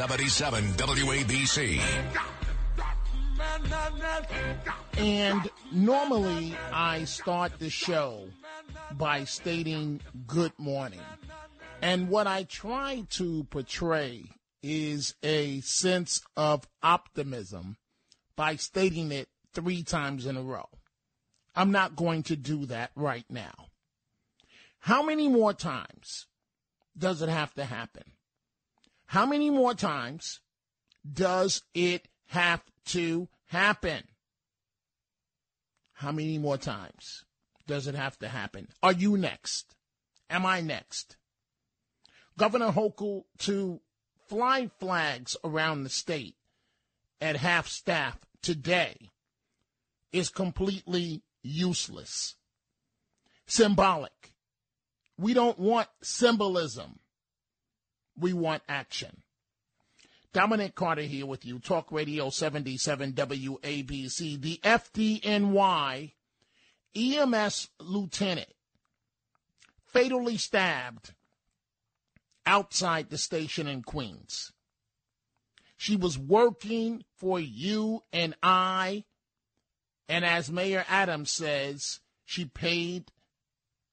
77 WABC. And normally I start the show by stating good morning. And what I try to portray is a sense of optimism by stating it 3 times in a row. I'm not going to do that right now. How many more times does it have to happen? How many more times does it have to happen? How many more times does it have to happen? Are you next? Am I next? Governor Hochul to fly flags around the state at half staff today is completely useless. Symbolic. We don't want symbolism. We want action. Dominic Carter here with you. Talk Radio 77 WABC. The FDNY EMS lieutenant fatally stabbed outside the station in Queens. She was working for you and I, and as Mayor Adams says, she paid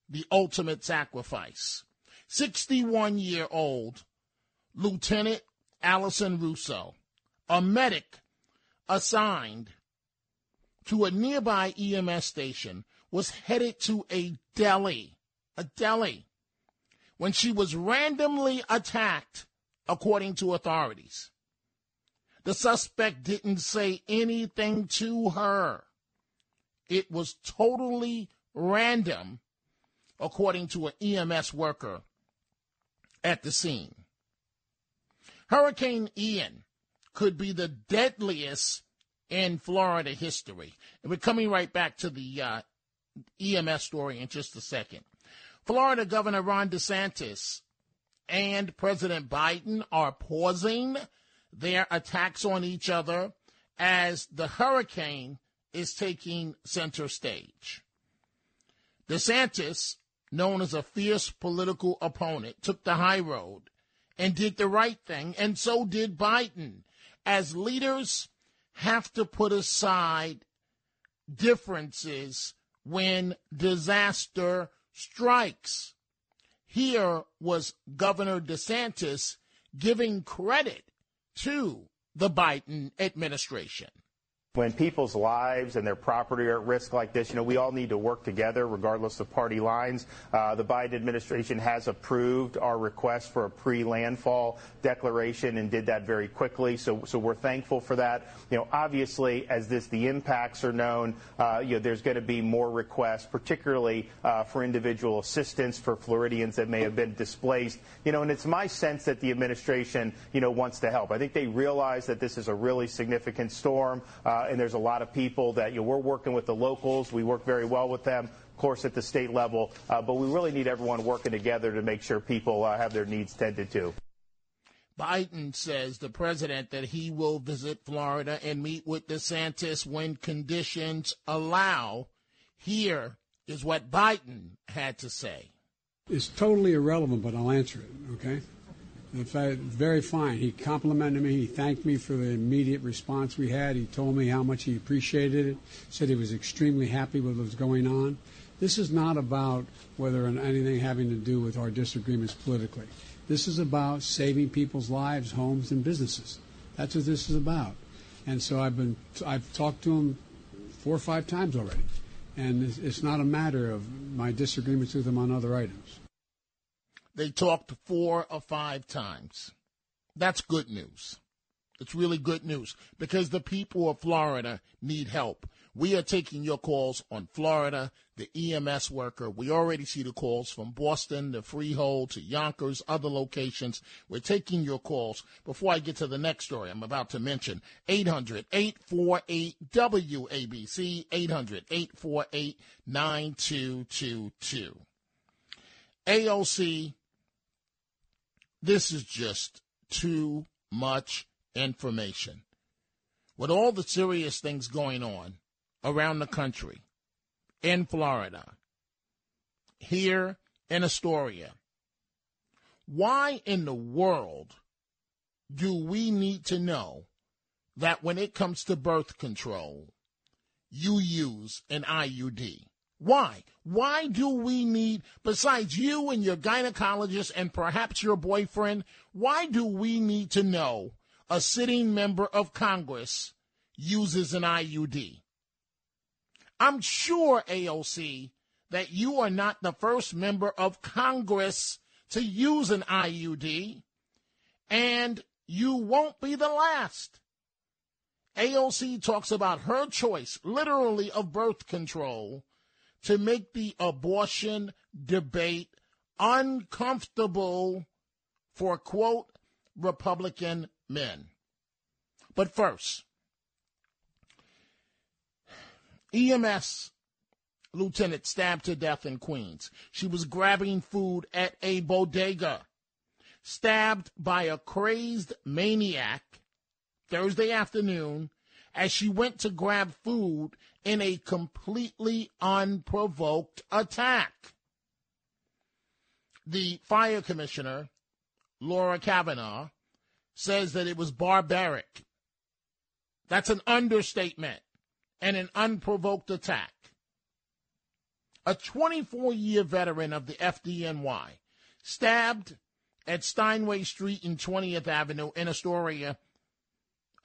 the ultimate sacrifice. 61-year-old Lieutenant Alison Russo, a medic assigned to a nearby EMS station, was headed to a deli, when she was randomly attacked, according to authorities. The suspect didn't say anything to her. It was totally random, according to an EMS worker at the scene. Hurricane Ian could be the deadliest in Florida history. And we're coming right back to the EMS story in just a second. Florida Governor Ron DeSantis and President Biden are pausing their attacks on each other as the hurricane is taking center stage. DeSantis, known as a fierce political opponent, took the high road and did the right thing, and so did Biden, as leaders have to put aside differences when disaster strikes. Here was Governor DeSantis giving credit to the Biden administration. When people's lives and their property are at risk like this, you know, we all need to work together regardless of party lines. The Biden administration has approved our request for a pre-landfall declaration and did that very quickly. So we're thankful for that. You know, obviously, as the impacts are known, you know, there's going to be more requests, particularly for individual assistance for Floridians that may have been displaced. You know, and it's my sense that the administration, you know, wants to help. I think they realize that this is a really significant storm. And there's a lot of people that, you know, we're working with the locals. We work very well with them, of course, at the state level. But we really need everyone working together to make sure people have their needs tended to. Biden says, the president, that he will visit Florida and meet with DeSantis when conditions allow. Here is what Biden had to say. It's totally irrelevant, but I'll answer it, okay? Very fine. He complimented me. He thanked me for the immediate response we had. He told me how much he appreciated it, said he was extremely happy with what was going on. This is not about whether or anything having to do with our disagreements politically. This is about saving people's lives, homes, and businesses. That's what this is about. And so I've talked to him 4 or 5 times already. And it's not a matter of my disagreements with him on other items. They talked 4 or 5 times. That's good news. It's really good news because the people of Florida need help. We are taking your calls on Florida, the EMS worker. We already see the calls from Boston, the Freehold, to Yonkers, other locations. We're taking your calls. Before I get to the next story I'm about to mention, 800-848-WABC, 800-848-9222. AOC, this is just too much information. With all the serious things going on around the country, in Florida, here in Astoria, why in the world do we need to know that when it comes to birth control, you use an IUD? Why? Why do we need, besides you and your gynecologist and perhaps your boyfriend, why do we need to know a sitting member of Congress uses an IUD? I'm sure, AOC, that you are not the first member of Congress to use an IUD, and you won't be the last. AOC talks about her choice, literally, of birth control to make the abortion debate uncomfortable for, quote, Republican men. But first, EMS lieutenant stabbed to death in Queens. She was grabbing food at a bodega. Stabbed by a crazed maniac Thursday afternoon as she went to grab food in a completely unprovoked attack. The fire commissioner, Laura Kavanaugh, says that it was barbaric. That's an understatement and an unprovoked attack. A 24-year veteran of the FDNY stabbed at Steinway Street and 20th Avenue in Astoria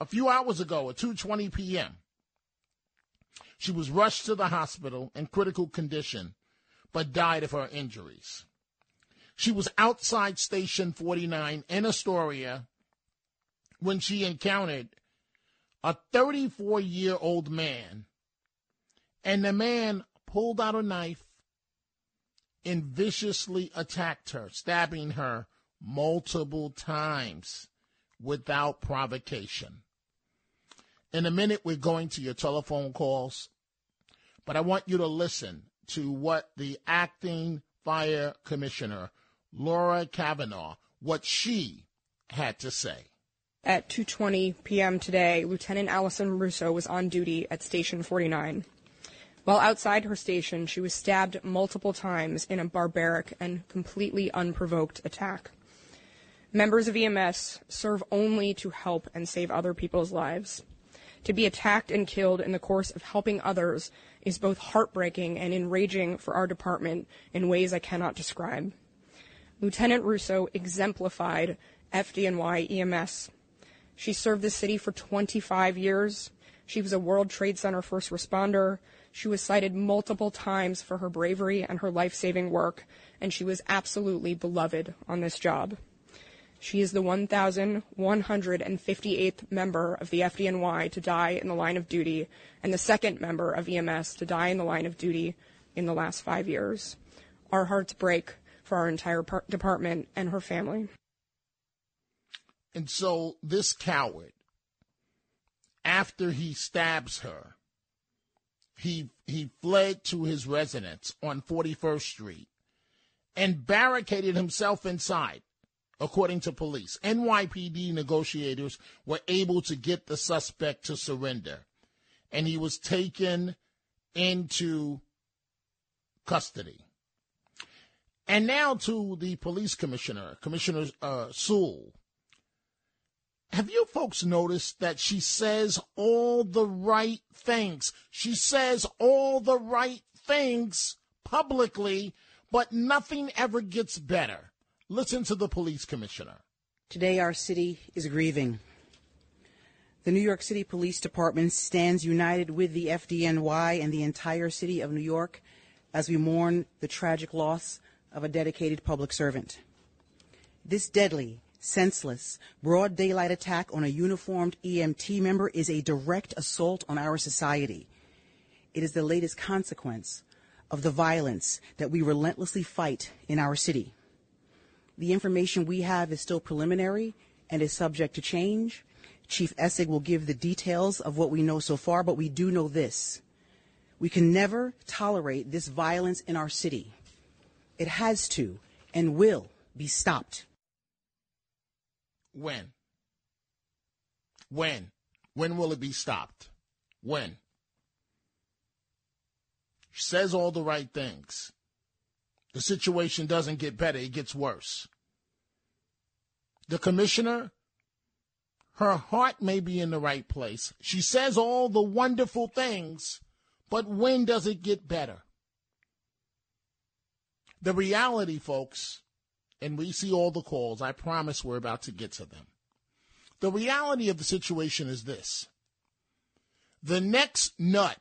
a few hours ago at 2:20 p.m. She was rushed to the hospital in critical condition, but died of her injuries. She was outside Station 49 in Astoria when she encountered a 34-year-old man, and the man pulled out a knife and viciously attacked her, stabbing her multiple times without provocation. In a minute, we're going to your telephone calls, but I want you to listen to what the acting fire commissioner, Laura Kavanaugh, what she had to say. At 2:20 p.m. today, Lieutenant Alison Russo was on duty at Station 49. While outside her station, she was stabbed multiple times in a barbaric and completely unprovoked attack. Members of EMS serve only to help and save other people's lives. To be attacked and killed in the course of helping others is both heartbreaking and enraging for our department in ways I cannot describe. Lieutenant Russo exemplified FDNY EMS. She served the city for 25 years. She was a World Trade Center first responder. She was cited multiple times for her bravery and her life-saving work, and she was absolutely beloved on this job. She is the 1,158th member of the FDNY to die in the line of duty and the second member of EMS to die in the line of duty in the last 5 years. Our hearts break for our entire department and her family. And so this coward, after he stabs her, he fled to his residence on 41st Street and barricaded himself inside, according to police. NYPD negotiators were able to get the suspect to surrender, and he was taken into custody. And now to the police commissioner, Commissioner Sewell. Have you folks noticed that she says all the right things? She says all the right things publicly, but nothing ever gets better. Listen to the police commissioner. Today, our city is grieving. The New York City Police Department stands united with the FDNY and the entire city of New York as we mourn the tragic loss of a dedicated public servant. This deadly senseless, broad daylight attack on a uniformed EMT member is a direct assault on our society. It is the latest consequence of the violence that we relentlessly fight in our city. The information we have is still preliminary and is subject to change. Chief Essig will give the details of what we know so far, but we do know this. We can never tolerate this violence in our city. It has to and will be stopped. When? When will it be stopped? When? She says all the right things. The situation doesn't get better, it gets worse. The commissioner, her heart may be in the right place. She says all the wonderful things, but when does it get better? The reality, folks, and we see all the calls. I promise we're about to get to them. The reality of the situation is this. The next nut,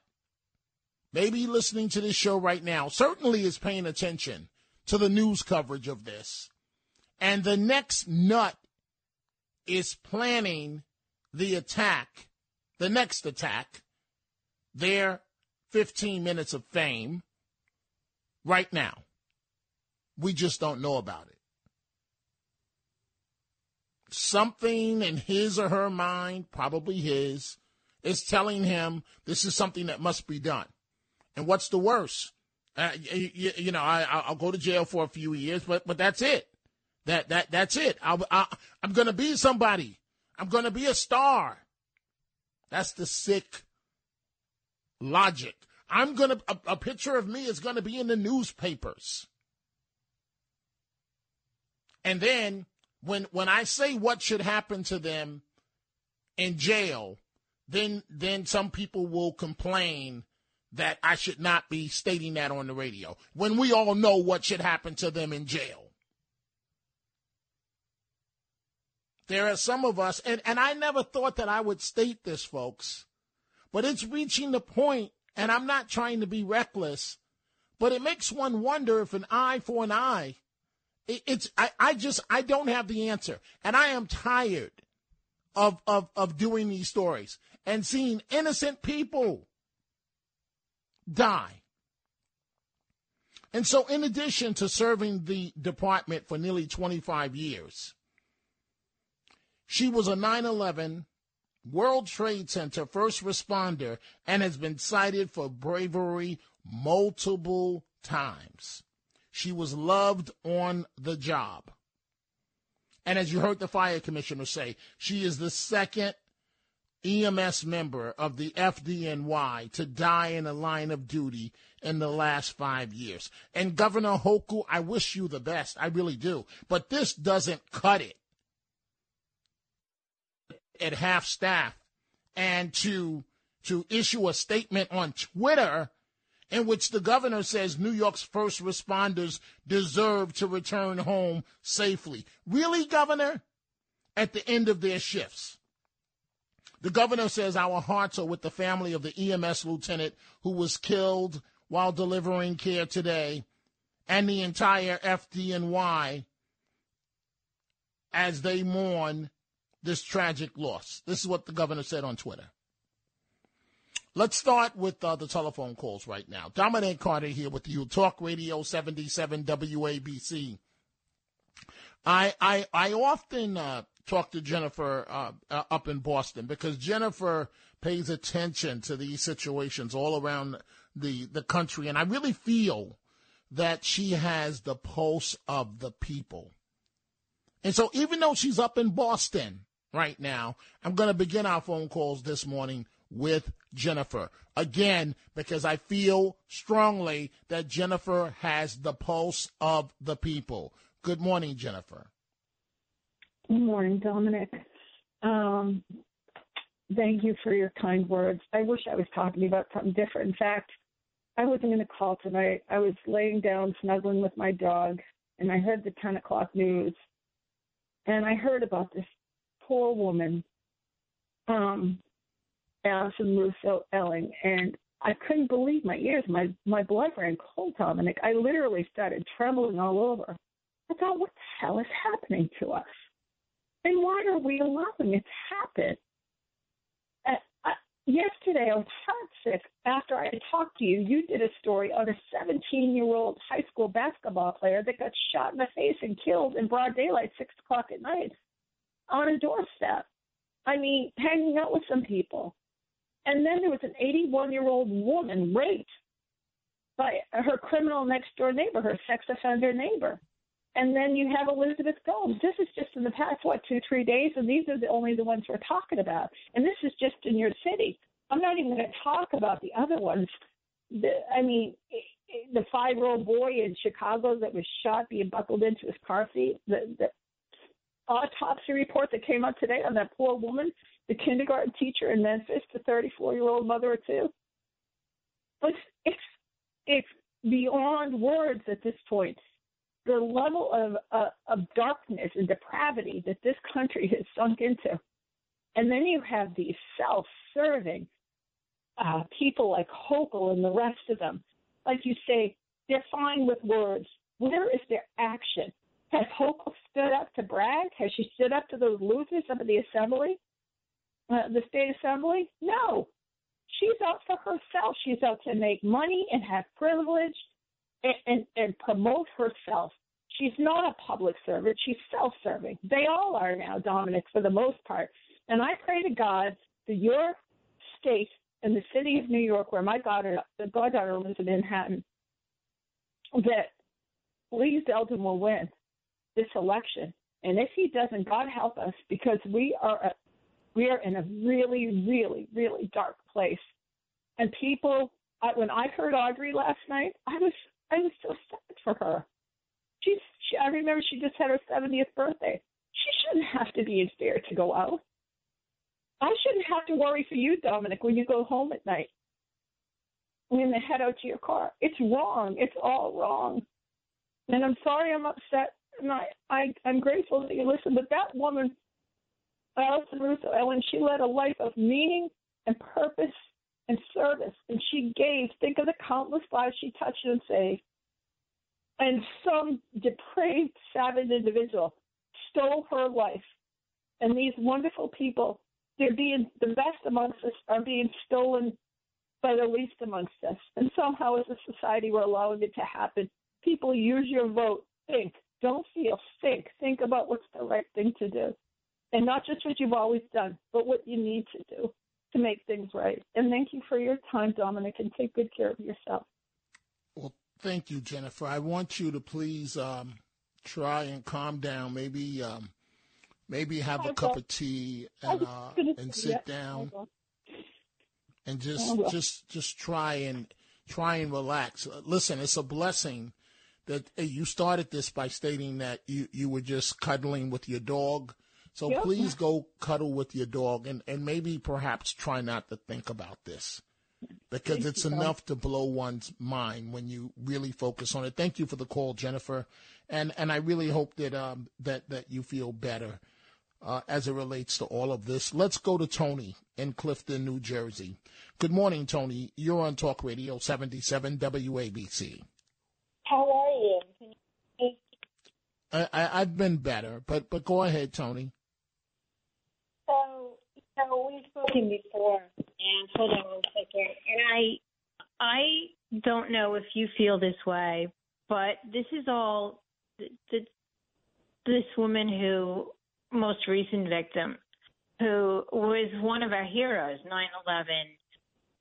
maybe listening to this show right now, certainly is paying attention to the news coverage of this. And the next nut is planning the attack, the next attack, their 15 minutes of fame right now. We just don't know about it. Something in his or her mind, probably his, is telling him this is something that must be done. And what's the worst? I'll go to jail for a few years, but that's it. That's it. I'm going to be somebody. I'm going to be a star. That's the sick logic. A picture of me is going to be in the newspapers. And then when I say what should happen to them in jail, then some people will complain that I should not be stating that on the radio when we all know what should happen to them in jail. There are some of us, and I never thought that I would state this, folks, but it's reaching the point, and I'm not trying to be reckless, but it makes one wonder if an eye for an eye. I don't have the answer. And I am tired of doing these stories and seeing innocent people die. And so in addition to serving the department for nearly 25 years, she was a 9/11 World Trade Center first responder and has been cited for bravery multiple times. She was loved on the job. And as you heard the fire commissioner say, she is the second EMS member of the FDNY to die in the line of duty in the last 5 years. And Governor Hochul, I wish you the best. I really do. But this doesn't cut it at half staff. And to issue a statement on Twitter in which the governor says New York's first responders deserve to return home safely. Really, Governor? At the end of their shifts. The governor says our hearts are with the family of the EMS lieutenant who was killed while delivering care today and the entire FDNY as they mourn this tragic loss. This is what the governor said on Twitter. Let's start with the telephone calls right now. Dominic Carter here with you, Talk Radio 77 WABC. I often talk to Jennifer up in Boston because Jennifer pays attention to these situations all around the country, and I really feel that she has the pulse of the people. And so even though she's up in Boston right now, I'm going to begin our phone calls this morning with Jennifer. Again, because I feel strongly that Jennifer has the pulse of the people. Good morning, Jennifer. Good morning, Dominic. Thank you for your kind words. I wish I was talking about something different. In fact, I wasn't going to call tonight. I was laying down, snuggling with my dog, and I heard the 10 o'clock news. And I heard about this poor woman, Alison Russo Elling, and I couldn't believe my ears. My blood ran cold, Dominic. I literally started trembling all over. I thought, what the hell is happening to us? then why are we allowing it to happen? Yesterday, I was heartsick after I talked to you. You did a story on a 17-year-old high school basketball player that got shot in the face and killed in broad daylight, 6 o'clock at night, on a doorstep. I mean, hanging out with some people. And then there was an 81-year-old woman raped by her criminal next-door neighbor, her sex offender neighbor. And then you have Elizabeth Gomes. This is just in the past, what, 2-3 days? And these are only the ones we're talking about. And this is just in your city. I'm not even going to talk about the other ones. The 5-year-old boy in Chicago that was shot being buckled into his car seat. The autopsy report that came out today on that poor woman, the kindergarten teacher in Memphis, the 34-year-old mother of two. It's beyond words at this point. The level of darkness and depravity that this country has sunk into. And then you have these self-serving people like Hochul and the rest of them. Like you say, they're fine with words. Where is their action? Has Hochul stood up to brag? Has she stood up to those losers up at the assembly, the state assembly? No. She's out for herself. She's out to make money and have privilege. And promote herself. She's not a public servant. She's self-serving. They all are now, Dominic, for the most part. And I pray to God that your state and the city of New York, where my goddaughter lives in Manhattan, that Lee Zeldin will win this election. And if he doesn't, God help us, because we are in a really, really, really dark place. And people, when I heard Audrey last night, I was so sad for her. I remember she just had her 70th birthday. She shouldn't have to be in fear to go out. I shouldn't have to worry for you, Dominic, when you go home at night, when they head out to your car. It's wrong. It's all wrong. And I'm sorry I'm upset, and I'm grateful that you listened. But that woman, Alison Russo, Ellen, she led a life of meaning and purpose and service, and she gave. Think of the countless lives she touched and saved. And some depraved, savage individual stole her life. And these wonderful people, the best amongst us are being stolen by the least amongst us. And somehow as a society, we're allowing it to happen. People, use your vote. Think. Don't feel. Think. Think about what's the right thing to do. And not just what you've always done, but what you need to do to make things right. And thank you for your time, Dominic, and take good care of yourself. Well, thank you, Jennifer. I want you to please try and calm down, maybe have a cup of tea and sit down and just try and relax. Listen, it's a blessing that you started this by stating that you were just cuddling with your dog. So please go cuddle with your dog and maybe perhaps try not to think about this, because it's enough to blow one's mind when you really focus on it. Thank you for the call, Jennifer. And I really hope that that you feel better as it relates to all of this. Let's go to Tony in Clifton, New Jersey. Good morning, Tony. You're on Talk Radio 77 WABC. How are you? I've been better, but go ahead, Tony. So, we've spoken before, and hold on one second. And I don't know if you feel this way, but this is all this woman who, most recent victim, who was one of our heroes, 9/11.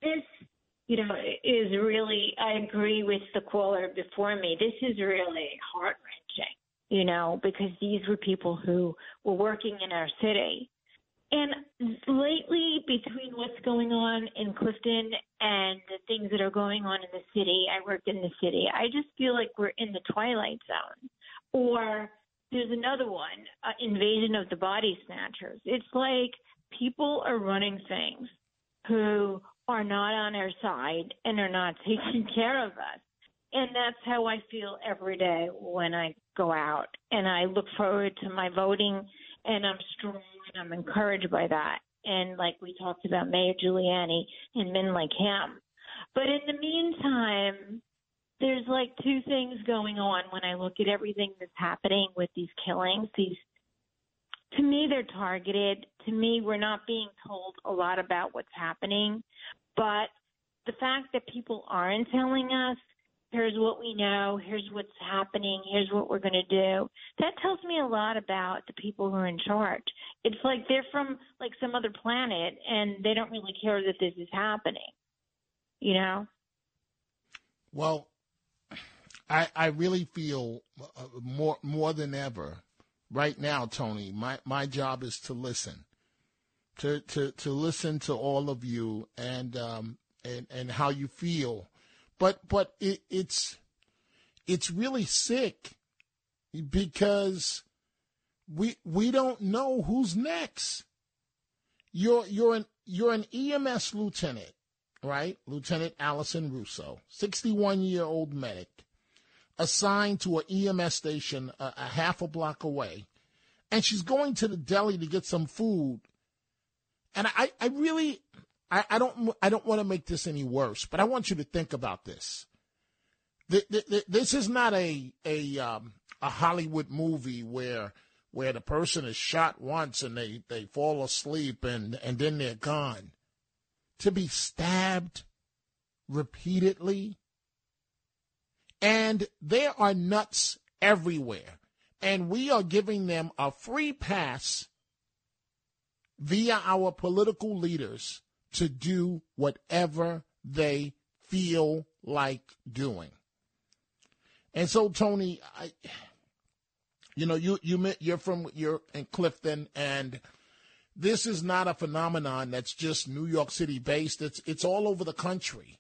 This, is really, I agree with the caller before me. This is really heart-wrenching, because these were people who were working in our city. And lately, between what's going on in Clifton and the things that are going on in the city, I worked in the city, I just feel like we're in the twilight zone. Or there's another one, invasion of the body snatchers. It's like people are running things who are not on our side and are not taking care of us. And that's how I feel every day when I go out, and I look forward to my voting, and I'm strong and I'm encouraged by that. And like we talked about, Mayor Giuliani and men like him. But in the meantime, there's like two things going on when I look at everything that's happening with these killings, these to me, they're targeted. To me, we're not being told a lot about what's happening. But the fact that people aren't telling us, here's what we know, here's what's happening, here's what we're going to do, that tells me a lot about the people who are in charge. It's like they're from, like, some other planet, and they don't really care that this is happening, you know? Well, I really feel more than ever right now, Tony, my job is to listen, to listen to all of you and how you feel. But it's really sick because we don't know who's next. You're an EMS lieutenant, right? Lieutenant Alison Russo, 61-year-old medic, assigned to an EMS station a half a block away, and she's going to the deli to get some food. And I don't want to make this any worse, but I want you to think about this. This is not a Hollywood movie where the person is shot once and they fall asleep and then they're gone. To be stabbed repeatedly, and there are nuts everywhere, and we are giving them a free pass via our political leaders to do whatever they feel like doing. And so, Tony, you're in Clifton, and this is not a phenomenon that's just New York City based. It's all over the country,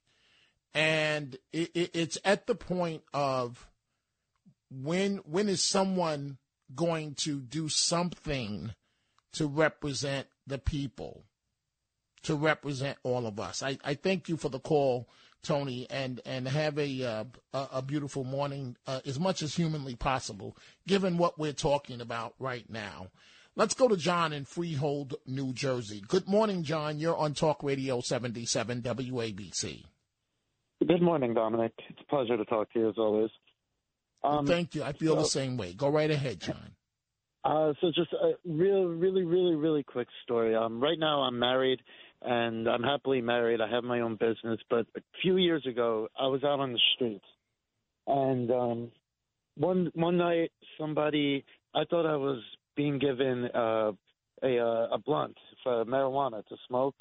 and it's at the point of when is someone going to do something to represent the people, to represent all of us. I thank you for the call, Tony, and have a beautiful morning, as much as humanly possible, given what we're talking about right now. Let's go to John in Freehold, New Jersey. Good morning, John. You're on Talk Radio 77 WABC. Good morning, Dominic. It's a pleasure to talk to you, as always. Thank you. I feel the same way. Go right ahead, John. So just a really quick story. Right now I'm married, and I'm happily married. I have my own business. But a few years ago, I was out on the street. And one night, I thought I was being given a blunt for marijuana to smoke.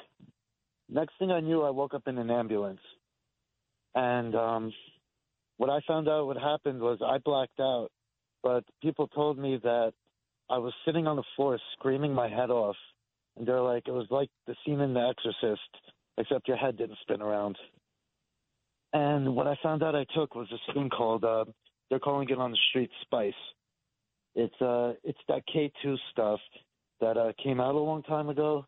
Next thing I knew, I woke up in an ambulance. And what I found out what happened was I blacked out. But people told me that I was sitting on the floor screaming my head off. And they're like, it was like the scene in The Exorcist, except your head didn't spin around. And what I found out I took was this thing called, they're calling it on the street, Spice. It's that K2 stuff that came out a long time ago.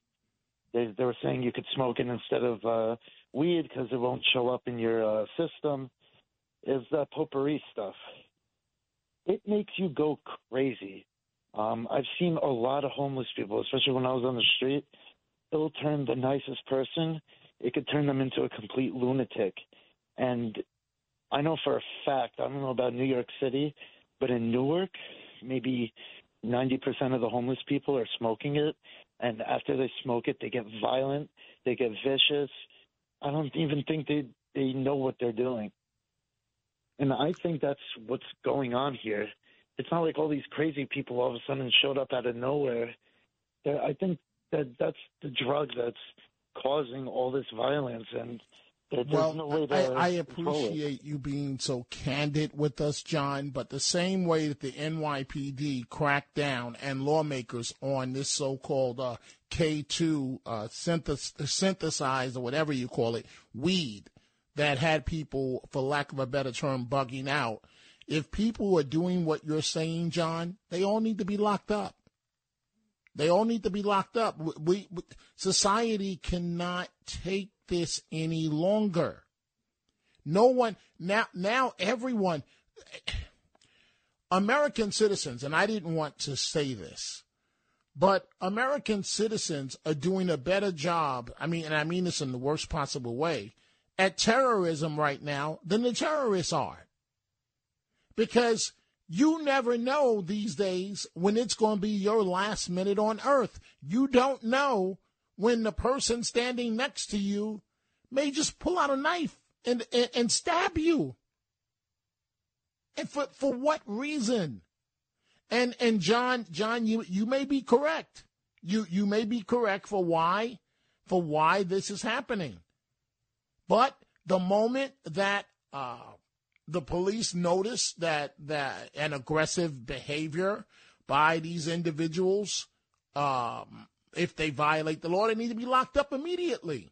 They were saying you could smoke it instead of weed because it won't show up in your system. It's that potpourri stuff. It makes you go crazy. I've seen a lot of homeless people, especially when I was on the street. It'll turn the nicest person. It could turn them into a complete lunatic. And I know for a fact, I don't know about New York City, but in Newark, maybe 90% of the homeless people are smoking it. And after they smoke it, they get violent. They get vicious. I don't even think they know what they're doing. And I think that's what's going on here. It's not like all these crazy people all of a sudden showed up out of nowhere. I think that's the drug that's causing all this violence, and there's no way to control it. I appreciate you being so candid with us, John, but the same way that the NYPD cracked down and lawmakers on this so-called K2 synthesized, or whatever you call it, weed that had people, for lack of a better term, bugging out. If people are doing what you're saying, John, they all need to be locked up. They all need to be locked up. Society cannot take this any longer. No one, now everyone, American citizens, and I didn't want to say this, but American citizens are doing a better job, I mean this in the worst possible way, at terrorism right now than the terrorists are. Because You never know these days when it's going to be your last minute on earth. You don't know when the person standing next to you may just pull out a knife and stab you. And for what reason? And John, you may be correct. You may be correct for why this is happening. But the moment that the police noticed that an aggressive behavior by these individuals, if they violate the law, they need to be locked up immediately.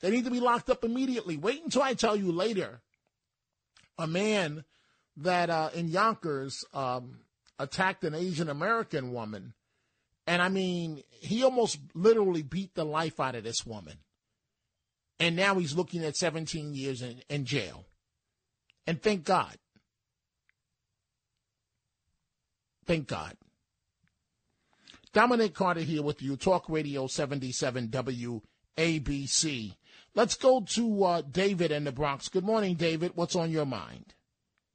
They need to be locked up immediately. Wait until I tell you later. A man that in Yonkers attacked an Asian American woman. And I mean, he almost literally beat the life out of this woman. And now he's looking at 17 years in jail. And thank God. Thank God. Dominic Carter here with you, Talk Radio 77 WABC. Let's go to David in the Bronx. Good morning, David. What's on your mind?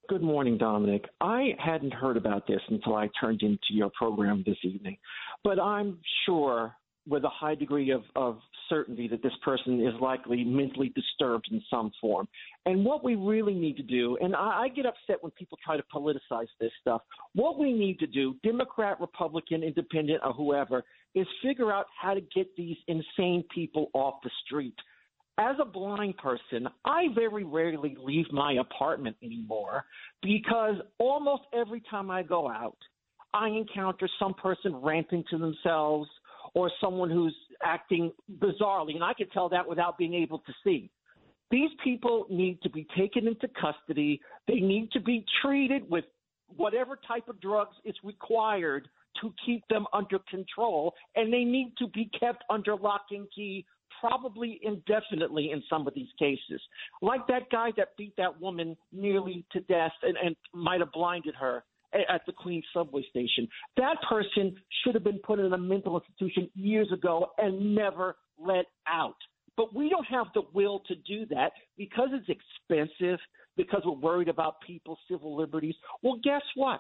Good morning, Dominic. I hadn't heard about this until I turned into your program this evening, but I'm sure with a high degree of certainty that this person is likely mentally disturbed in some form. And what we really need to do, and I get upset when people try to politicize this stuff, what we need to do, Democrat, Republican, Independent, or whoever, is figure out how to get these insane people off the street. As a blind person, I very rarely leave my apartment anymore because almost every time I go out, I encounter some person ranting to themselves or someone who's acting bizarrely, and I can tell that without being able to see. These people need to be taken into custody. They need to be treated with whatever type of drugs is required to keep them under control, and they need to be kept under lock and key probably indefinitely in some of these cases, like that guy that beat that woman nearly to death and might have blinded her at the Queens subway station. That person should have been put in a mental institution years ago and never let out. But we don't have the will to do that because it's expensive, because we're worried about people's civil liberties. Well, guess what?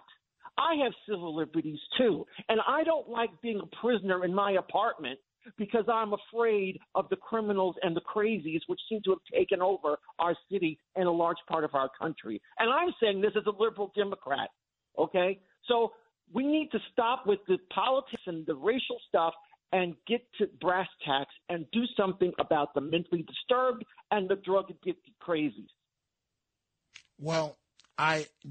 I have civil liberties too, and I don't like being a prisoner in my apartment because I'm afraid of the criminals and the crazies, which seem to have taken over our city and a large part of our country. And I'm saying this as a liberal Democrat, okay? So we need to stop with the politics and the racial stuff and get to brass tacks and do something about the mentally disturbed and the drug-addicted crazies. Well,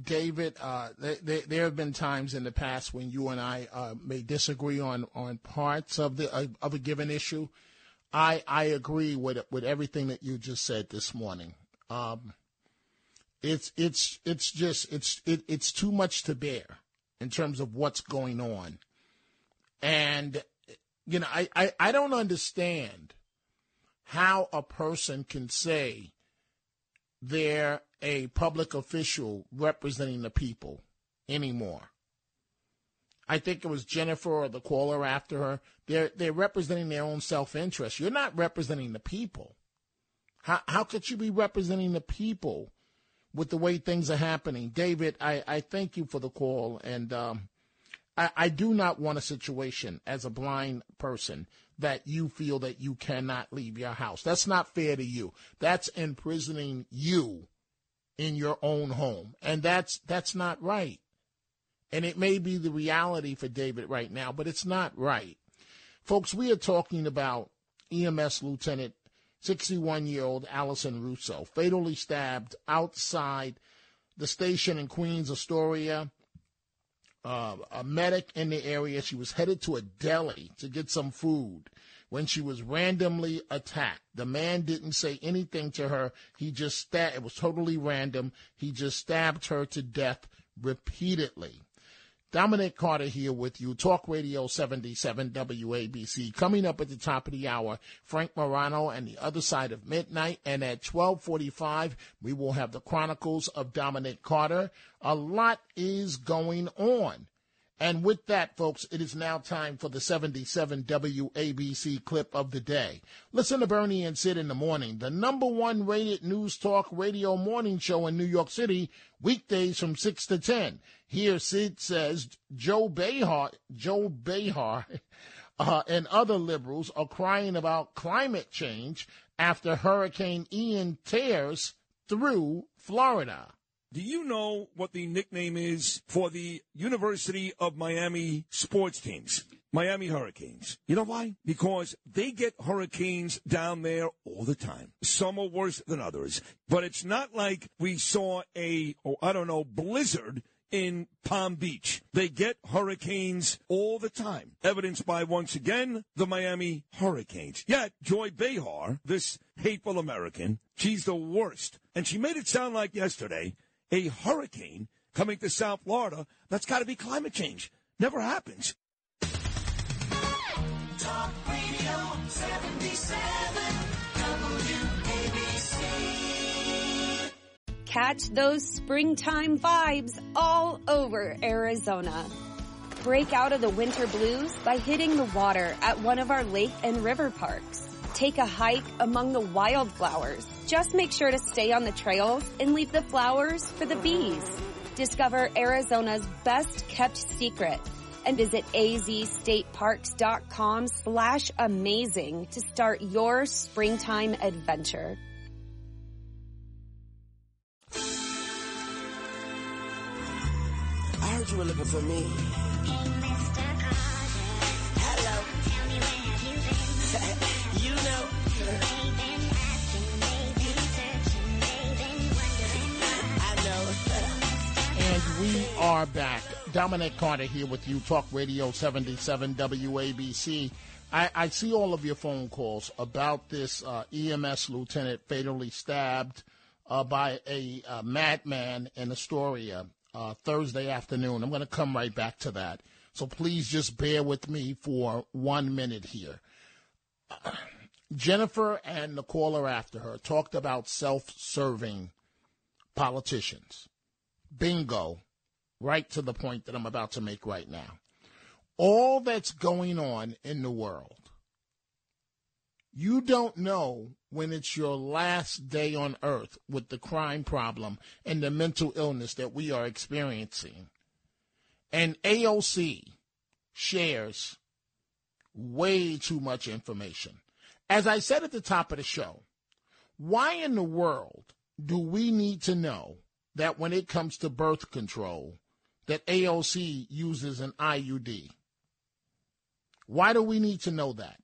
David, there have been times in the past when you and I may disagree on parts of a given issue. I agree with everything that you just said this morning. It's too much to bear in terms of what's going on, and you know I don't understand how a person can say they're a public official representing the people anymore. I think it was Jennifer or the caller after her. They're representing their own self-interest. You're not representing the people. How could you be representing the people with the way things are happening? David, I thank you for the call, and I do not want a situation as a blind person that you feel that you cannot leave your house. That's not fair to you. That's imprisoning you in your own home, and that's not right. And it may be the reality for David right now, but it's not right. Folks, we are talking about EMS Lieutenant, 61-year-old Alison Russo, fatally stabbed outside the station in Queens, Astoria. A medic in the area, she was headed to a deli to get some food when she was randomly attacked. The man didn't say anything to her. He just stabbed. It was totally random. He just stabbed her to death repeatedly. Dominic Carter here with you, Talk Radio 77 WABC. Coming up at the top of the hour, Frank Morano and the other side of midnight. And at 12:45, we will have the Chronicles of Dominic Carter. A lot is going on. And with that, folks, it is now time for the 77 WABC clip of the day. Listen to Bernie and Sid in the morning, the number one rated news talk radio morning show in New York City, weekdays from 6 to 10. Here Sid says Joe Behar, and other liberals are crying about climate change after Hurricane Ian tears through Florida. Do you know what the nickname is for the University of Miami sports teams? Miami Hurricanes. You know why? Because they get hurricanes down there all the time. Some are worse than others. But it's not like we saw blizzard in Palm Beach. They get hurricanes all the time, evidenced by, once again, the Miami Hurricanes. Yet, Joy Behar, this hateful American, she's the worst. And she made it sound like yesterday, a hurricane coming to South Florida, that's got to be climate change. Never happens. Talk Radio 77 WABC. Catch those springtime vibes all over Arizona. Break out of the winter blues by hitting the water at one of our lake and river parks. Take a hike among the wildflowers. Just make sure to stay on the trails and leave the flowers for the bees. Discover Arizona's best-kept secret and visit azstateparks.com/amazing to start your springtime adventure. I heard you were looking for me. Hey, Mr. Carter. Hello. Tell me, where have you been? You know, they've been asking, they've been searching, they've been wondering why. I know. And we are back. Dominic Carter here with you, Talk Radio 77 WABC. I see all of your phone calls about this EMS lieutenant fatally stabbed by a madman in Astoria Thursday afternoon. I'm going to come right back to that. So please just bear with me for 1 minute here. Jennifer and the caller after her talked about self-serving politicians. Bingo, right to the point that I'm about to make right now. All that's going on in the world, you don't know when it's your last day on earth with the crime problem and the mental illness that we are experiencing. And AOC shares way too much information. As I said at the top of the show, why in the world do we need to know that when it comes to birth control, that AOC uses an IUD? Why do we need to know that?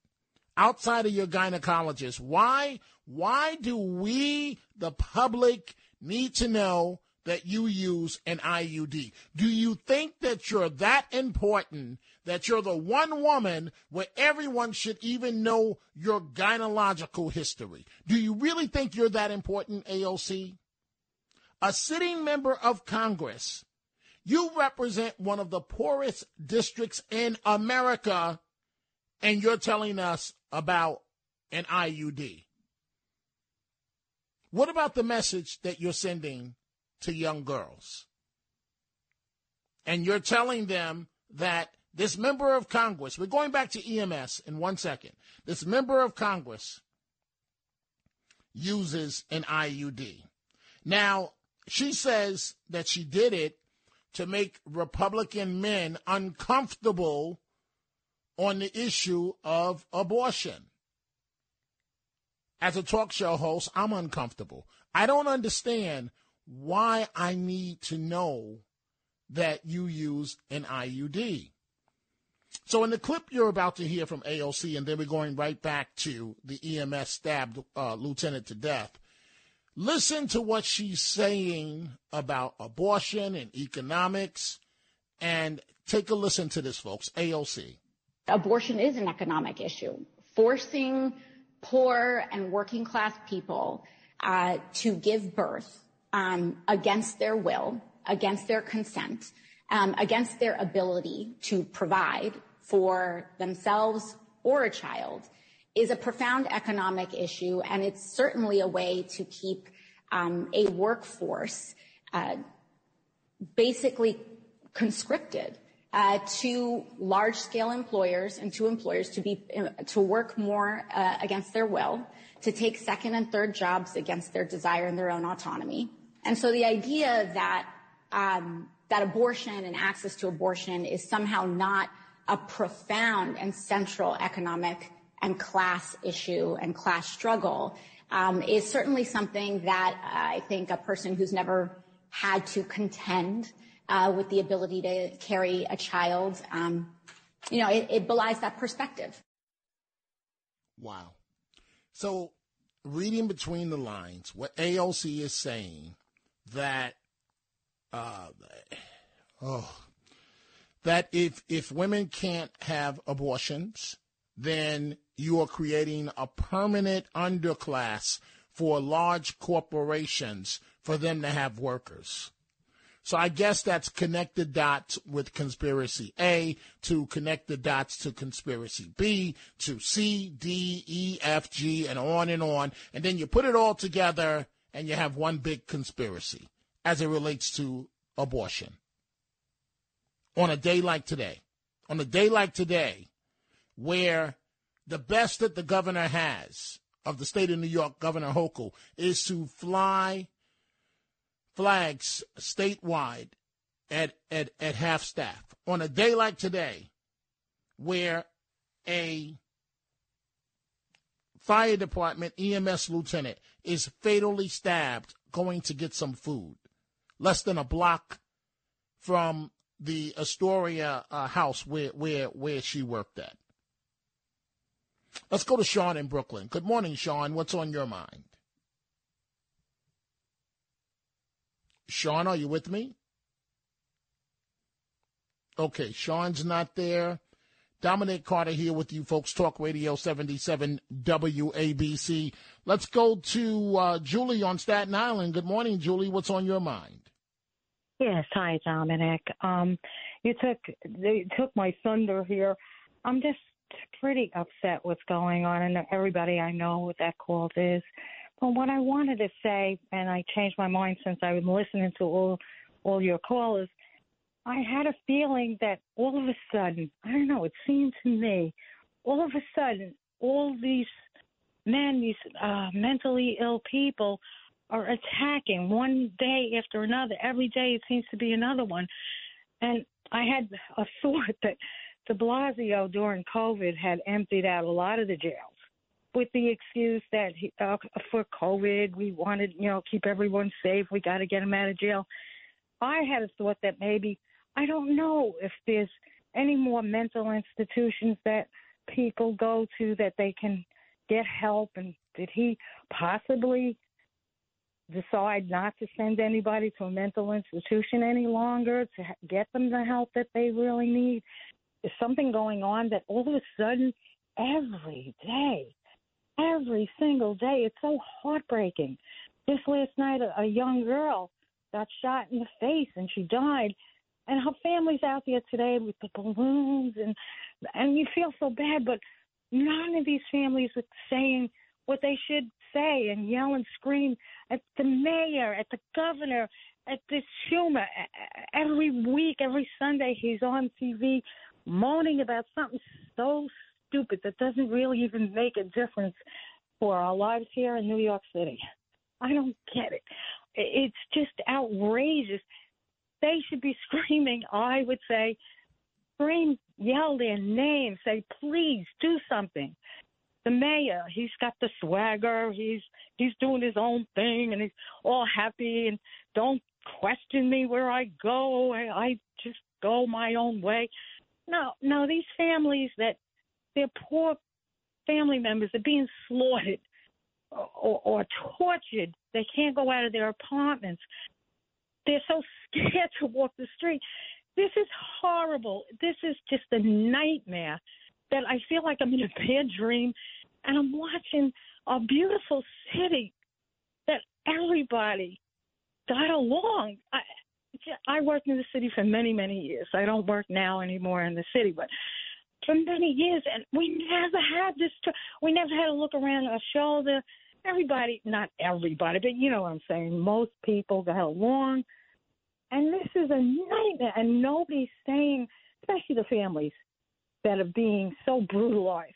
Outside of your gynecologist, why do we, the public, need to know that you use an IUD? Do you think that you're that important that you're the one woman where everyone should even know your gynecological history? Do you really think you're that important, AOC? A sitting member of Congress, you represent one of the poorest districts in America, and you're telling us about an IUD. What about the message that you're sending to young girls? And you're telling them that this member of Congress, we're going back to EMS in 1 second, this member of Congress uses an IUD. Now, she says that she did it to make Republican men uncomfortable on the issue of abortion. As a talk show host, I'm uncomfortable. I don't understand why I need to know that you use an IUD. So in the clip you're about to hear from AOC, and then we're going right back to the EMS stabbed lieutenant to death, listen to what she's saying about abortion and economics, and take a listen to this, folks. AOC. Abortion is an economic issue. Forcing poor and working class people to give birth against their will, against their consent, against their ability to provide for themselves or a child is a profound economic issue, and it's certainly a way to keep a workforce basically conscripted to large-scale employers and to employers to work more against their will, to take second and third jobs against their desire and their own autonomy. And so the idea that that abortion and access to abortion is somehow not a profound and central economic and class issue and class struggle is certainly something that I think a person who's never had to contend with the ability to carry a child, it belies that perspective. Wow. So reading between the lines, what AOC is saying that that if women can't have abortions, then you are creating a permanent underclass for large corporations for them to have workers. So I guess that's connect the dots with conspiracy A to connect the dots to conspiracy B to C, D, E, F, G, and on. And then you put it all together and you have one big conspiracy as it relates to abortion. On a day like today, where the best that the governor has of the state of New York, Governor Hochul, is to fly flags statewide at half staff. On a day like today, where a fire department EMS lieutenant is fatally stabbed going to get some food, less than a block from the Astoria house where she worked at. Let's go to Sean in Brooklyn. Good morning, Sean. What's on your mind? Sean, are you with me? Okay, Sean's not there. Dominic Carter here with you folks, Talk Radio 77 WABC. Let's go to Julie on Staten Island. Good morning, Julie. What's on your mind? Yes, hi, Dominic. They took my thunder here. I'm just pretty upset what's going on, and everybody I know what that called is. But what I wanted to say, and I changed my mind since I've been listening to all your callers, I had a feeling that all of a sudden, I don't know, it seemed to me, all of a sudden, all these men, these mentally ill people are attacking one day after another. Every day it seems to be another one. And I had a thought that De Blasio during COVID had emptied out a lot of the jails with the excuse that for COVID, we wanted, keep everyone safe. We got to get them out of jail. I had a thought that maybe, I don't know if there's any more mental institutions that people go to that they can get help. And did he possibly decide not to send anybody to a mental institution any longer to get them the help that they really need? Is something going on that all of a sudden every single day, it's so heartbreaking. Just last night, a young girl got shot in the face and she died. And her family's out there today with the balloons and you feel so bad, but none of these families are saying what they should say and yell and scream at the mayor, at the governor, at this Schumer. Every week, every Sunday, he's on TV moaning about something so stupid that doesn't really even make a difference for our lives here in New York City. I don't get it. It's just outrageous. They should be screaming, I would say, scream, yell their name, say, please do something. The mayor, he's got the swagger. He's doing his own thing, and he's all happy, and don't question me where I go. I just go my own way. No, these families that their poor family members are being slaughtered or tortured. They can't go out of their apartments. They're so scared to walk the street. This is horrible. This is just a nightmare that I feel like I'm in a bad dream, and I'm watching a beautiful city that everybody got along. I worked in the city for many, many years. I don't work now anymore in the city, but for many years, and we never had this. We never had to look around our shoulder. Everybody, not everybody, but you know what I'm saying. Most people got along, and this is a nightmare, and nobody's saying especially the families that are being so brutalized.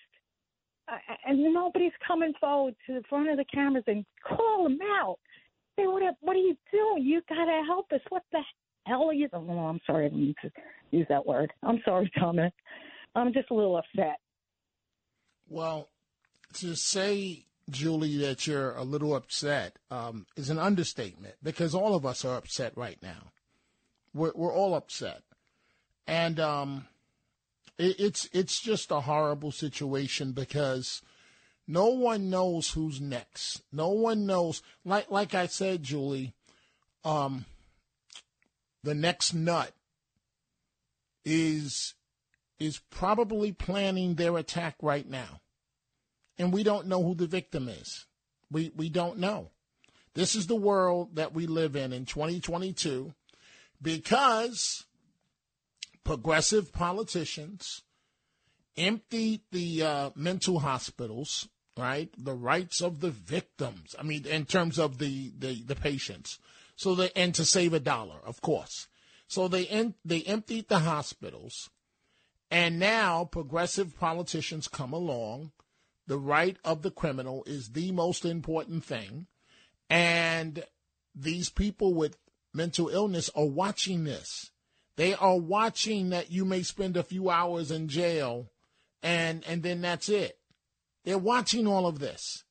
And nobody's coming forward to the front of the cameras and call them out. Say, what are you doing? You got to help us. What the hell are you doing? Oh, I'm sorry. I didn't mean to use that word. I'm sorry, Dominic. I'm just a little upset. Well, to say, Julie, that you're a little upset is an understatement, because all of us are upset right now. We're all upset. And it's just a horrible situation, because no one knows who's next. No one knows. Like I said, Julie, the next nut is probably planning their attack right now. And we don't know who the victim is. We don't know. This is the world that we live in 2022, because progressive politicians emptied the mental hospitals, right? The rights of the victims. I mean, in terms of the patients. So and to save a dollar, of course. So they emptied the hospitals, and now progressive politicians come along. The right of the criminal is the most important thing. And these people with mental illness are watching this. They are watching that you may spend a few hours in jail and then that's it. They're watching all of this.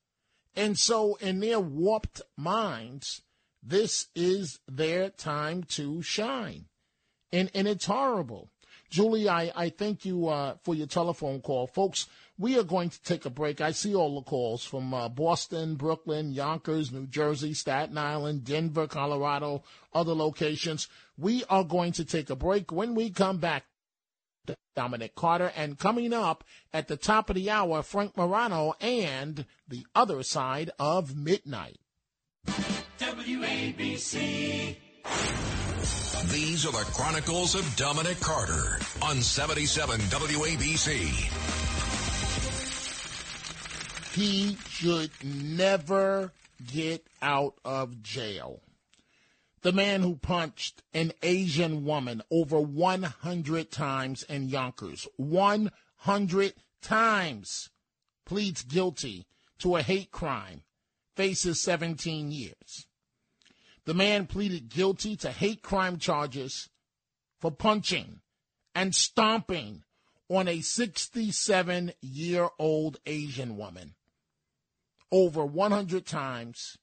And so in their warped minds, this is their time to shine. And it's horrible. Julie, I thank you for your telephone call. Folks, we are going to take a break. I see all the calls from Boston, Brooklyn, Yonkers, New Jersey, Staten Island, Denver, Colorado, other locations. We are going to take a break. When we come back, Dominic Carter, and coming up at the top of the hour, Frank Morano and the other side of midnight. WABC. These are the Chronicles of Dominic Carter on 77 WABC. He should never get out of jail. The man who punched an Asian woman over 100 times in Yonkers, 100 times, pleads guilty to a hate crime, faces 17 years. The man pleaded guilty to hate crime charges for punching and stomping on a 67-year-old Asian woman over 100 times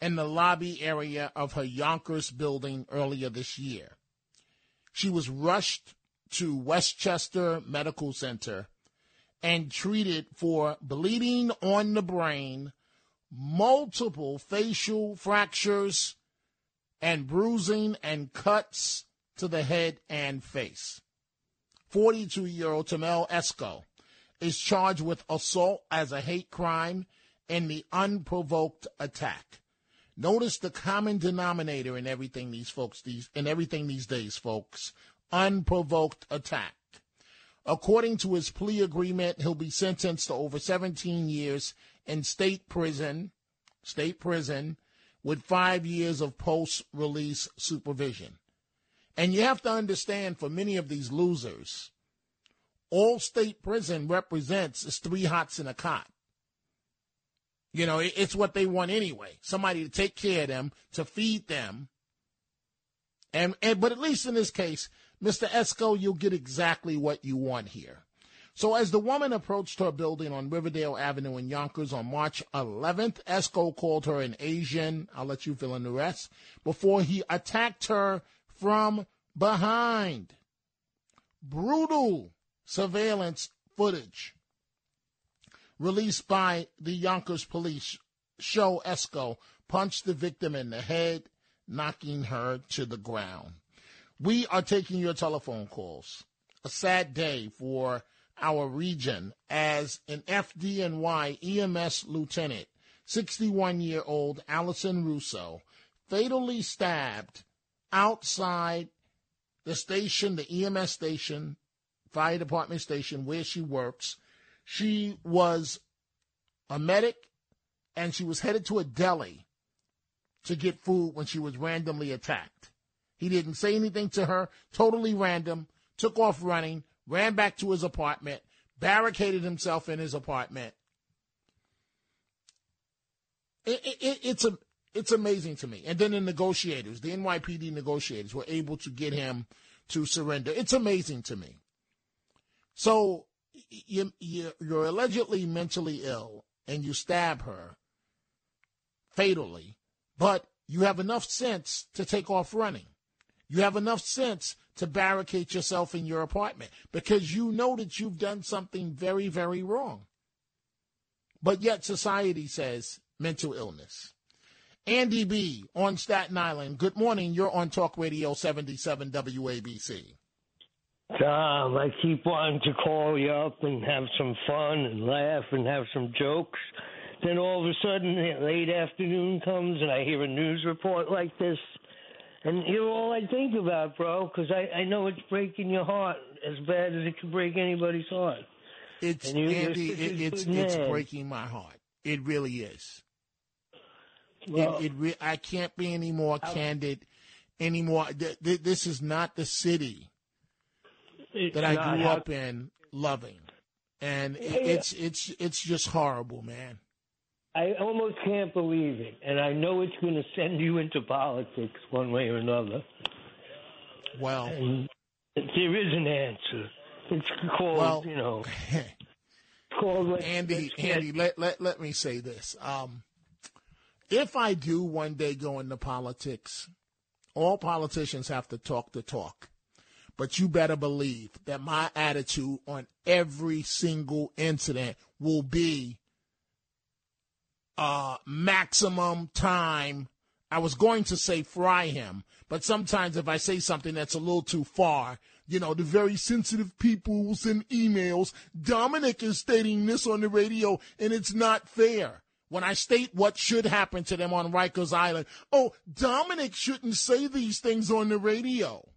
in the lobby area of her Yonkers building earlier this year. She was rushed to Westchester Medical Center and treated for bleeding on the brain, multiple facial fractures, and bruising and cuts to the head and face. 42-year-old Tamel Esco is charged with assault as a hate crime in the unprovoked attack. Notice the common denominator in everything these days, folks. Unprovoked attack. According to his plea agreement, he'll be sentenced to over 17 years in state prison, with 5 years of post-release supervision. And you have to understand, for many of these losers, all state prison represents is 3 hots in a cot. You know, it's what they want anyway, somebody to take care of them, to feed them. But at least in this case, Mr. Esco, you'll get exactly what you want here. So as the woman approached her building on Riverdale Avenue in Yonkers on March 11th, Esco called her an Asian. I'll let you fill in the rest. Before he attacked her from behind. Brutal surveillance footage released by the Yonkers police show Esco punched the victim in the head, knocking her to the ground. We are taking your telephone calls. A sad day for our region, as an FDNY EMS lieutenant, 61-year-old Alison Russo, fatally stabbed outside the station, the EMS station, fire department station where she works. She was a medic, and she was headed to a deli to get food when she was randomly attacked. He didn't say anything to her, totally random, took off running, ran back to his apartment, barricaded himself in his apartment. It's amazing to me. And then the negotiators, the NYPD negotiators, were able to get him to surrender. It's amazing to me. So you're allegedly mentally ill and you stab her fatally, but you have enough sense to take off running. You have enough sense to barricade yourself in your apartment because you know that you've done something very, very wrong. But yet society says mental illness. Andy B. on Staten Island. Good morning. You're on Talk Radio 77 WABC. Tom, I keep wanting to call you up and have some fun and laugh and have some jokes. Then all of a sudden, late afternoon comes and I hear a news report like this. And you're all I think about, bro, because I know it's breaking your heart as bad as it could break anybody's heart. It's, Andy, it's breaking my heart. It really is. Well, I can't be any more candid anymore. This is not the city that I grew up in loving. And it's just horrible, man. I almost can't believe it. And I know it's going to send you into politics one way or another. Well. And there is an answer. It's called, Andy, let me say this. If I do one day go into politics, all politicians have to talk the talk. But you better believe that my attitude on every single incident will be maximum time. I was going to say fry him, but sometimes if I say something that's a little too far, the very sensitive people will send emails. Dominic is stating this on the radio, and it's not fair. When I state what should happen to them on Rikers Island, Dominic shouldn't say these things on the radio.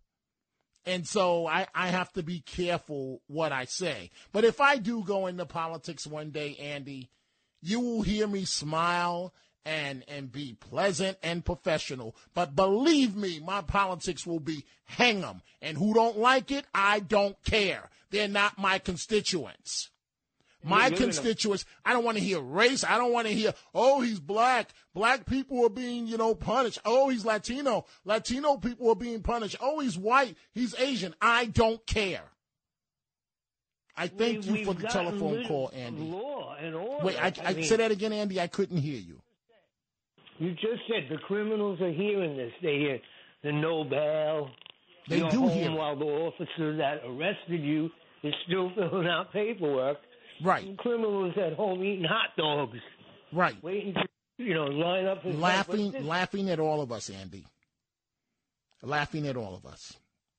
And so I have to be careful what I say. But if I do go into politics one day, Andy, you will hear me smile and be pleasant and professional. But believe me, my politics will be hang 'em. And who don't like it, I don't care. They're not my constituents. My constituents, I don't want to hear race. I don't want to hear, he's black. Black people are being, punished. He's Latino. Latino people are being punished. He's white. He's Asian. I don't care. I thank you for the telephone call, Andy. Law and order. Wait, I say that again, Andy. I couldn't hear you. You just said the criminals are hearing this. They hear the no bail. They do hear it. While the officer that arrested you is still filling out paperwork. Right. And criminals at home eating hot dogs. Right. Waiting to, line up. Laughing at all of us, Andy. Laughing at all of us.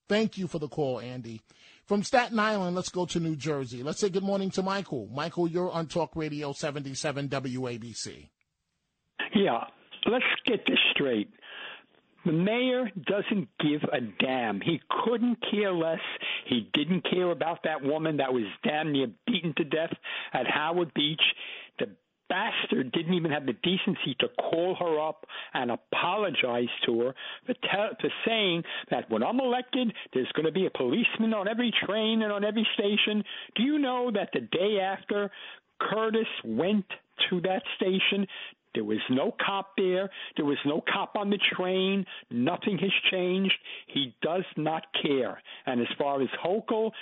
Thank you for the call, Andy. From Staten Island, let's go to New Jersey. Let's say good morning to Michael. Michael, you're on Talk Radio 77 WABC. Yeah. Let's get this straight. The mayor doesn't give a damn. He couldn't care less. He didn't care about that woman that was damn near beaten to death at Howard Beach. The bastard didn't even have the decency to call her up and apologize to her for saying that when I'm elected, there's going to be a policeman on every train and on every station. Do you know that the day after Curtis went to that station, there was no cop there. There was no cop on the train. Nothing has changed. He does not care. And as far as Hochul,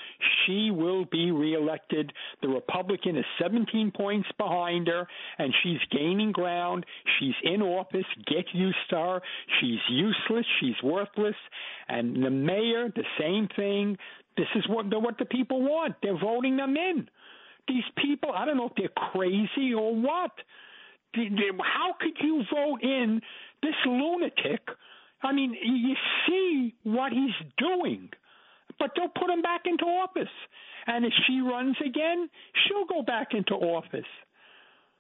she will be reelected. The Republican is 17 points behind her, and she's gaining ground. She's in office. Get used to her. She's useless. She's worthless. And the mayor, the same thing. This is what the people want. They're voting them in. These people, I don't know if they're crazy or what. How could you vote in this lunatic? I mean, you see what he's doing, but they'll put him back into office. And if she runs again, she'll go back into office.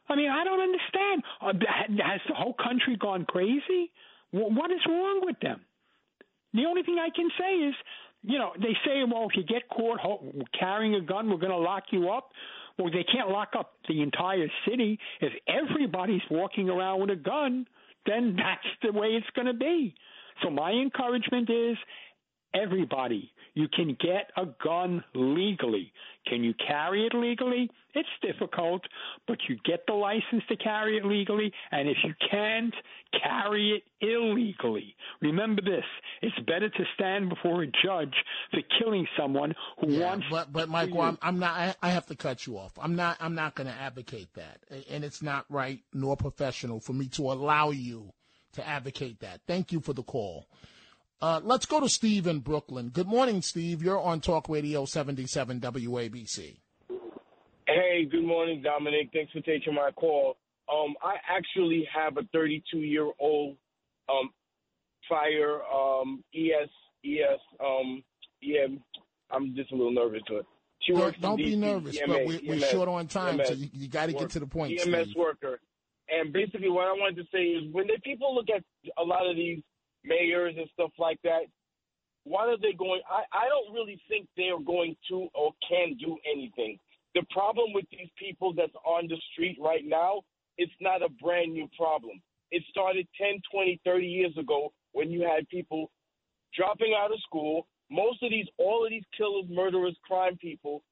I mean, I don't understand. Has the whole country gone crazy? What is wrong with them? The only thing I can say is, they say, well, if you get caught carrying a gun, we're going to lock you up. Well, they can't lock up the entire city. If everybody's walking around with a gun, then that's the way it's going to be. So my encouragement is everybody. You can get a gun legally. Can you carry it legally? It's difficult, but you get the license to carry it legally, and if you can't, carry it illegally. Remember this. It's better to stand before a judge for killing someone who wants but Michael, I have to cut you off. I'm not going to advocate that, and it's not right nor professional for me to allow you to advocate that. Thank you for the call. Let's go to Steve in Brooklyn. Good morning, Steve. You're on Talk Radio 77 WABC. Hey, good morning, Dominic. Thanks for taking my call. I actually have a 32-year-old fire I'm just a little nervous. She works. Don't be nervous, but we're short on time, so you got to get to the point. EMS worker. And basically what I wanted to say is when people look at a lot of these mayors and stuff like that, why are they going? I don't really think they are going to or can do anything. The problem with these people that's on the street right now, it's not a brand new problem. It started 10, 20, 30 years ago when you had people dropping out of school. Most of these, all of these killers, murderers, crime people,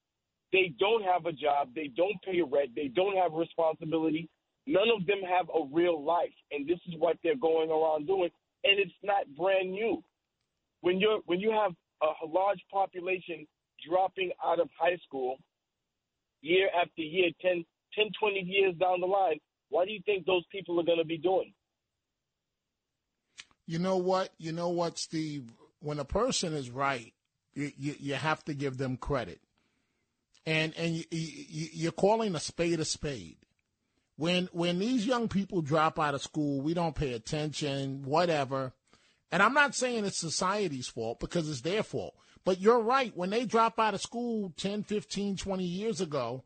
they don't have a job. They don't pay rent. They don't have responsibility. None of them have a real life, and this is what they're going around doing. And it's not brand new. When you have a large population dropping out of high school year after year, 10, 20 years down the line, what do you think those people are going to be doing? You know what, Steve? When a person is right, you have to give them credit. And you're calling a spade a spade. When these young people drop out of school, we don't pay attention, whatever. And I'm not saying it's society's fault because it's their fault. But you're right. When they drop out of school 10, 15, 20 years ago,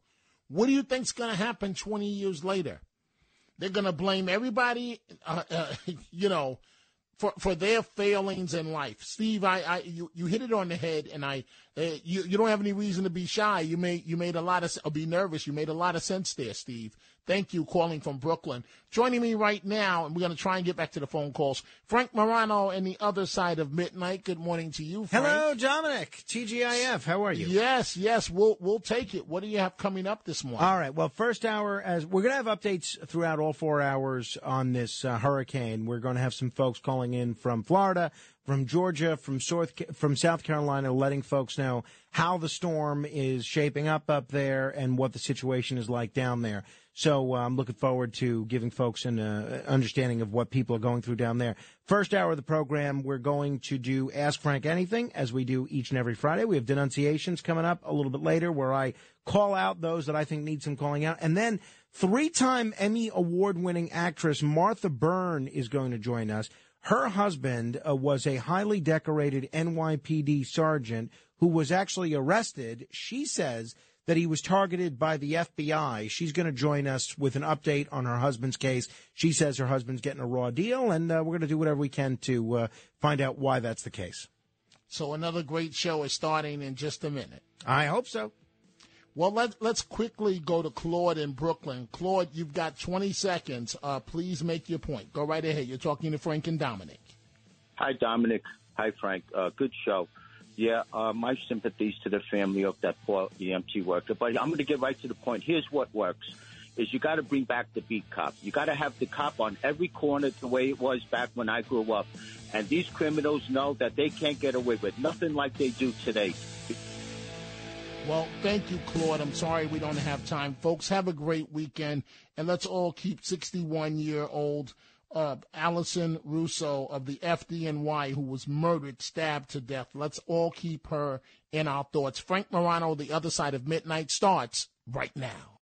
what do you think's going to happen 20 years later? They're going to blame everybody, for their failings in life. Steve, you hit it on the head, and you don't have any reason to be shy. You made a lot of or be nervous. You made a lot of sense there, Steve. Thank you, calling from Brooklyn. Joining me right now, and we're going to try and get back to the phone calls, Frank Morano and the other side of midnight. Good morning to you, Frank. Hello, Dominic. TGIF, how are you? Yes, we'll take it. What do you have coming up this morning? All right, well, first hour, as we're going to have updates throughout all 4 hours on this hurricane. We're going to have some folks calling in from Florida, from Georgia, from South Carolina, letting folks know how the storm is shaping up there and what the situation is like down there. So I'm looking forward to giving folks an understanding of what people are going through down there. First hour of the program, we're going to do Ask Frank Anything, as we do each and every Friday. We have denunciations coming up a little bit later where I call out those that I think need some calling out. And then three-time Emmy award-winning actress Martha Byrne is going to join us. Her husband was a highly decorated NYPD sergeant who was actually arrested. She says that he was targeted by the FBI. She's going to join us with an update on her husband's case. She says her husband's getting a raw deal, and we're going to do whatever we can to find out why that's the case. So another great show is starting in just a minute. I hope so. Well, let's quickly go to Claude in Brooklyn. Claude, you've got 20 seconds. Please make your point. Go right ahead. You're talking to Frank and Dominic. Hi, Dominic. Hi, Frank. Good show. Yeah, my sympathies to the family of that poor EMT worker. But I'm going to get right to the point. Here's what works, is you got to bring back the beat cop. You got to have the cop on every corner the way it was back when I grew up. And these criminals know that they can't get away with nothing like they do today. Well, thank you, Claude. I'm sorry we don't have time. Folks, have a great weekend, and let's all keep 61-year-old Alison Russo of the FDNY, who was murdered, stabbed to death. Let's all keep her in our thoughts. Frank Morano, The Other Side of Midnight, starts right now.